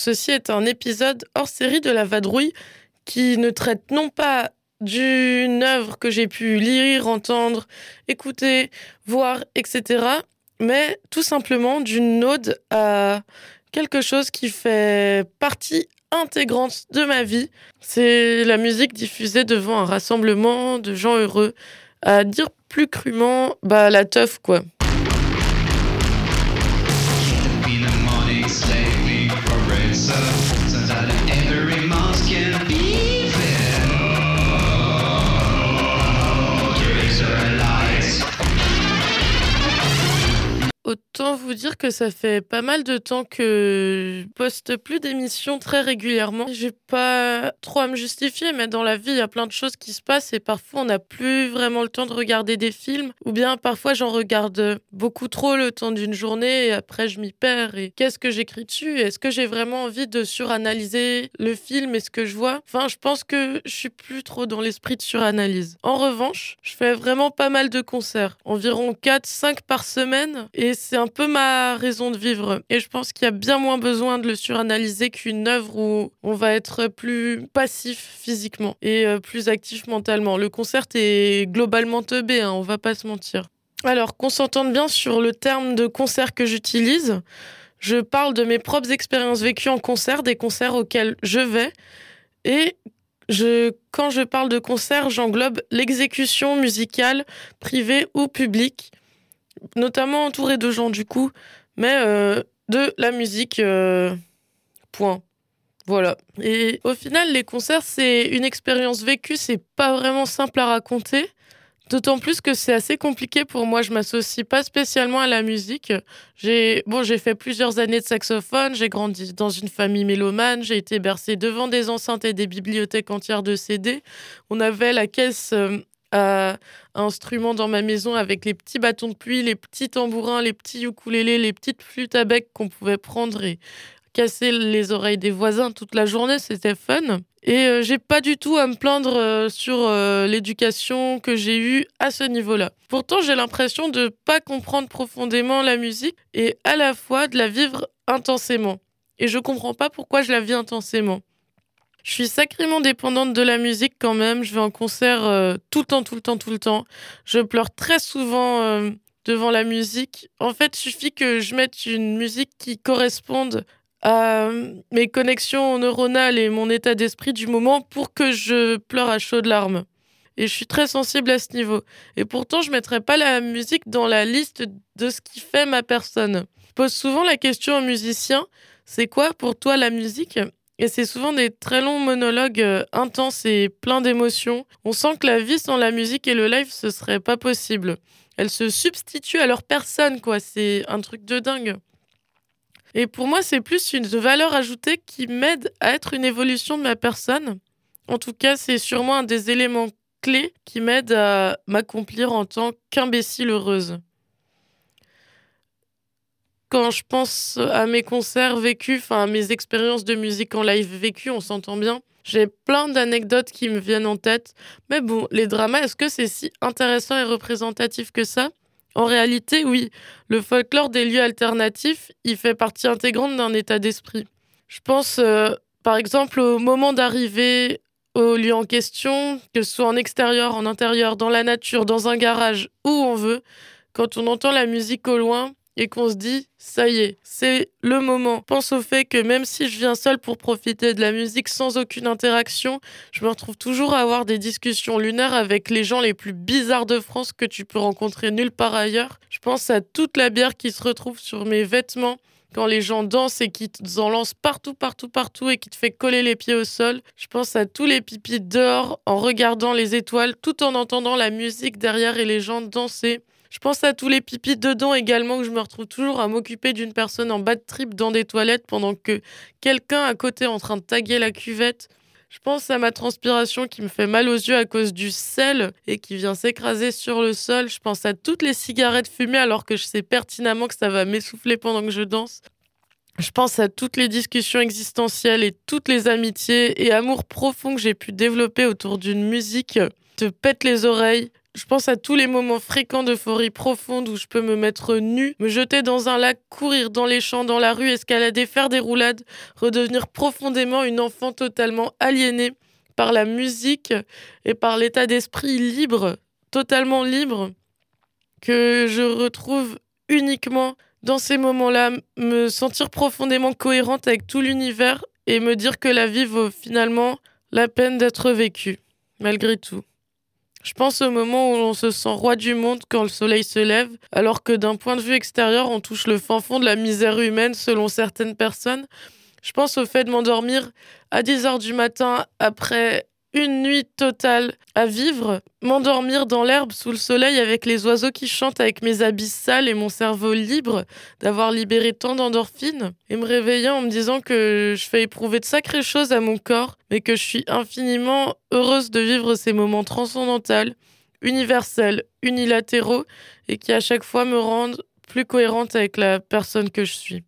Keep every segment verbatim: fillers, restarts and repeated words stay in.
ceci est un épisode hors série de La Vadrouille qui ne traite non pas d'une œuvre que j'ai pu lire, entendre, écouter, voir, et cetera, mais tout simplement d'une ode à quelque chose qui fait partie intégrante de ma vie. C'est la musique diffusée devant un rassemblement de gens heureux. À dire plus crûment, bah la teuf, quoi. Autant vous dire que ça fait pas mal de temps que je poste plus d'émissions très régulièrement. J'ai pas trop à me justifier, mais dans la vie, il y a plein de choses qui se passent et parfois on n'a plus vraiment le temps de regarder des films. Ou bien parfois j'en regarde beaucoup trop le temps d'une journée et après je m'y perds. Et qu'est-ce que j'écris dessus ? Est-ce que j'ai vraiment envie de suranalyser le film et ce que je vois ? Enfin, je pense que je suis plus trop dans l'esprit de suranalyse. En revanche, je fais vraiment pas mal de concerts. Environ quatre à cinq par semaine et c'est un peu ma raison de vivre et je pense qu'il y a bien moins besoin de le suranalyser qu'une œuvre où on va être plus passif physiquement et plus actif mentalement. Le concert est globalement teubé, hein, on va pas se mentir. Alors qu'on s'entende bien sur le terme de concert que j'utilise, je parle de mes propres expériences vécues en concert, des concerts auxquels je vais et je, quand je parle de concert, j'englobe l'exécution musicale, privée ou publique, notamment entouré de gens du coup, mais euh, de la musique, euh, point. Voilà. Et au final, les concerts, c'est une expérience vécue, c'est pas vraiment simple à raconter, d'autant plus que c'est assez compliqué pour moi, je m'associe pas spécialement à la musique. J'ai, bon, j'ai fait plusieurs années de saxophone, j'ai grandi dans une famille mélomane, j'ai été bercée devant des enceintes et des bibliothèques entières de C D. On avait la caisse... Euh, à un instrument dans ma maison avec les petits bâtons de pluie, les petits tambourins, les petits ukulélés, les petites flûtes à bec qu'on pouvait prendre et casser les oreilles des voisins toute la journée, c'était fun. Et euh, j'ai pas du tout à me plaindre euh, sur euh, l'éducation que j'ai eue à ce niveau-là. Pourtant, j'ai l'impression de pas comprendre profondément la musique et à la fois de la vivre intensément. Et je comprends pas pourquoi je la vis intensément. Je suis sacrément dépendante de la musique quand même. Je vais en concert euh, tout le temps, tout le temps, tout le temps. Je pleure très souvent euh, devant la musique. En fait, il suffit que je mette une musique qui corresponde à mes connexions neuronales et mon état d'esprit du moment pour que je pleure à chaudes larmes. Et je suis très sensible à ce niveau. Et pourtant, je ne mettrais pas la musique dans la liste de ce qui fait ma personne. Je pose souvent la question aux musiciens, c'est quoi pour toi la musique ? Et c'est souvent des très longs monologues euh, intenses et pleins d'émotions. On sent que la vie sans la musique et le live, ce serait pas possible. Elles se substituent à leur personne, quoi. C'est un truc de dingue. Et pour moi, c'est plus une valeur ajoutée qui m'aide à être une évolution de ma personne. En tout cas, c'est sûrement un des éléments clés qui m'aide à m'accomplir en tant qu'imbécile heureuse. Quand je pense à mes concerts vécus, enfin à mes expériences de musique en live vécues, on s'entend bien. J'ai plein d'anecdotes qui me viennent en tête. Mais bon, les dramas, est-ce que c'est si intéressant et représentatif que ça ? En réalité, oui. Le folklore des lieux alternatifs, il fait partie intégrante d'un état d'esprit. Je pense, euh, par exemple, au moment d'arriver au lieu en question, que ce soit en extérieur, en intérieur, dans la nature, dans un garage, où on veut, quand on entend la musique au loin... et qu'on se dit, ça y est, c'est le moment. Pense au fait que même si je viens seule pour profiter de la musique sans aucune interaction, je me retrouve toujours à avoir des discussions lunaires avec les gens les plus bizarres de France que tu peux rencontrer nulle part ailleurs. Je pense à toute la bière qui se retrouve sur mes vêtements quand les gens dansent et qui en lancent partout, partout, partout et qui te fait coller les pieds au sol. Je pense à tous les pipis dehors en regardant les étoiles tout en entendant la musique derrière et les gens danser. Je pense à tous les pipis dedans également où je me retrouve toujours à m'occuper d'une personne en bad trip dans des toilettes pendant que quelqu'un à côté est en train de taguer la cuvette. Je pense à ma transpiration qui me fait mal aux yeux à cause du sel et qui vient s'écraser sur le sol. Je pense à toutes les cigarettes fumées alors que je sais pertinemment que ça va m'essouffler pendant que je danse. Je pense à toutes les discussions existentielles et toutes les amitiés et amours profonds que j'ai pu développer autour d'une musique te pète les oreilles, Je pense à tous les moments fréquents d'euphorie profonde où je peux me mettre nue, me jeter dans un lac, courir dans les champs, dans la rue, escalader, faire des roulades, redevenir profondément une enfant totalement aliénée par la musique et par l'état d'esprit libre, totalement libre, que je retrouve uniquement dans ces moments-là, me sentir profondément cohérente avec tout l'univers et me dire que la vie vaut finalement la peine d'être vécue, malgré tout. Je pense au moment où on se sent roi du monde quand le soleil se lève, alors que d'un point de vue extérieur, on touche le fin fond de la misère humaine selon certaines personnes. Je pense au fait de m'endormir à dix heures du matin après une nuit totale à vivre, m'endormir dans l'herbe sous le soleil avec les oiseaux qui chantent, avec mes habits sales et mon cerveau libre d'avoir libéré tant d'endorphines, et me réveiller en me disant que je fais éprouver de sacrées choses à mon corps, mais que je suis infiniment heureuse de vivre ces moments transcendantaux, universels, unilatéraux, et qui à chaque fois me rendent plus cohérente avec la personne que je suis.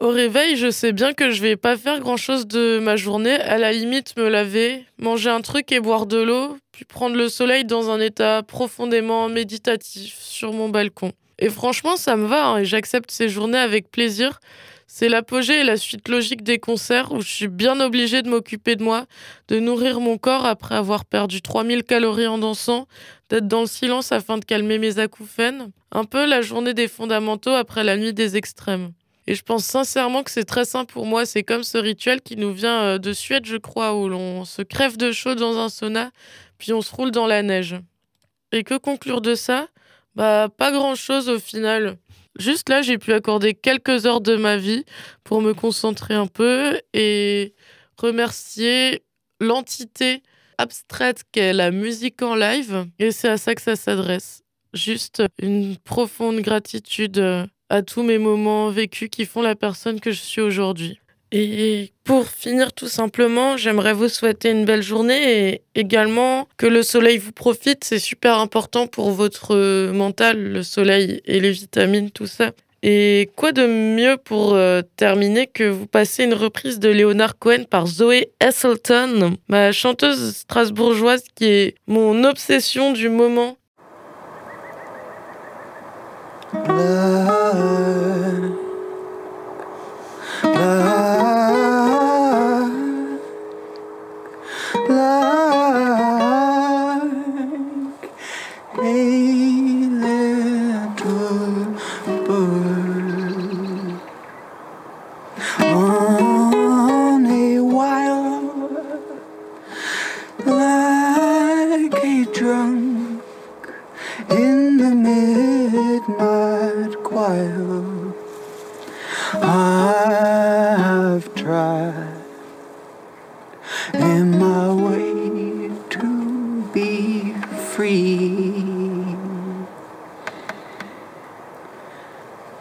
Au réveil, je sais bien que je vais pas faire grand-chose de ma journée, à la limite me laver, manger un truc et boire de l'eau, puis prendre le soleil dans un état profondément méditatif sur mon balcon. Et franchement, ça me va hein, et j'accepte ces journées avec plaisir. C'est l'apogée et la suite logique des concerts où je suis bien obligée de m'occuper de moi, de nourrir mon corps après avoir perdu trois mille calories en dansant, d'être dans le silence afin de calmer mes acouphènes. Un peu la journée des fondamentaux après la nuit des extrêmes. Et je pense sincèrement que c'est très sain pour moi. C'est comme ce rituel qui nous vient de Suède, je crois, où l'on se crève de chaud dans un sauna, puis on se roule dans la neige. Et que conclure de ça ? Bah, pas grand-chose au final. Juste là, j'ai pu accorder quelques heures de ma vie pour me concentrer un peu et remercier l'entité abstraite qu'est la musique en live. Et c'est à ça que ça s'adresse. Juste une profonde gratitude à tous mes moments vécus qui font la personne que je suis aujourd'hui. Et pour finir tout simplement, j'aimerais vous souhaiter une belle journée et également que le soleil vous profite. C'est super important pour votre mental, le soleil et les vitamines, tout ça. Et quoi de mieux pour euh, terminer que vous passez une reprise de Leonard Cohen par Zoé Asselton, ma chanteuse strasbourgeoise qui est mon obsession du moment. Love, love, like a little bird on a wire, like a drunk in the midnight. I've tried in my way to be free.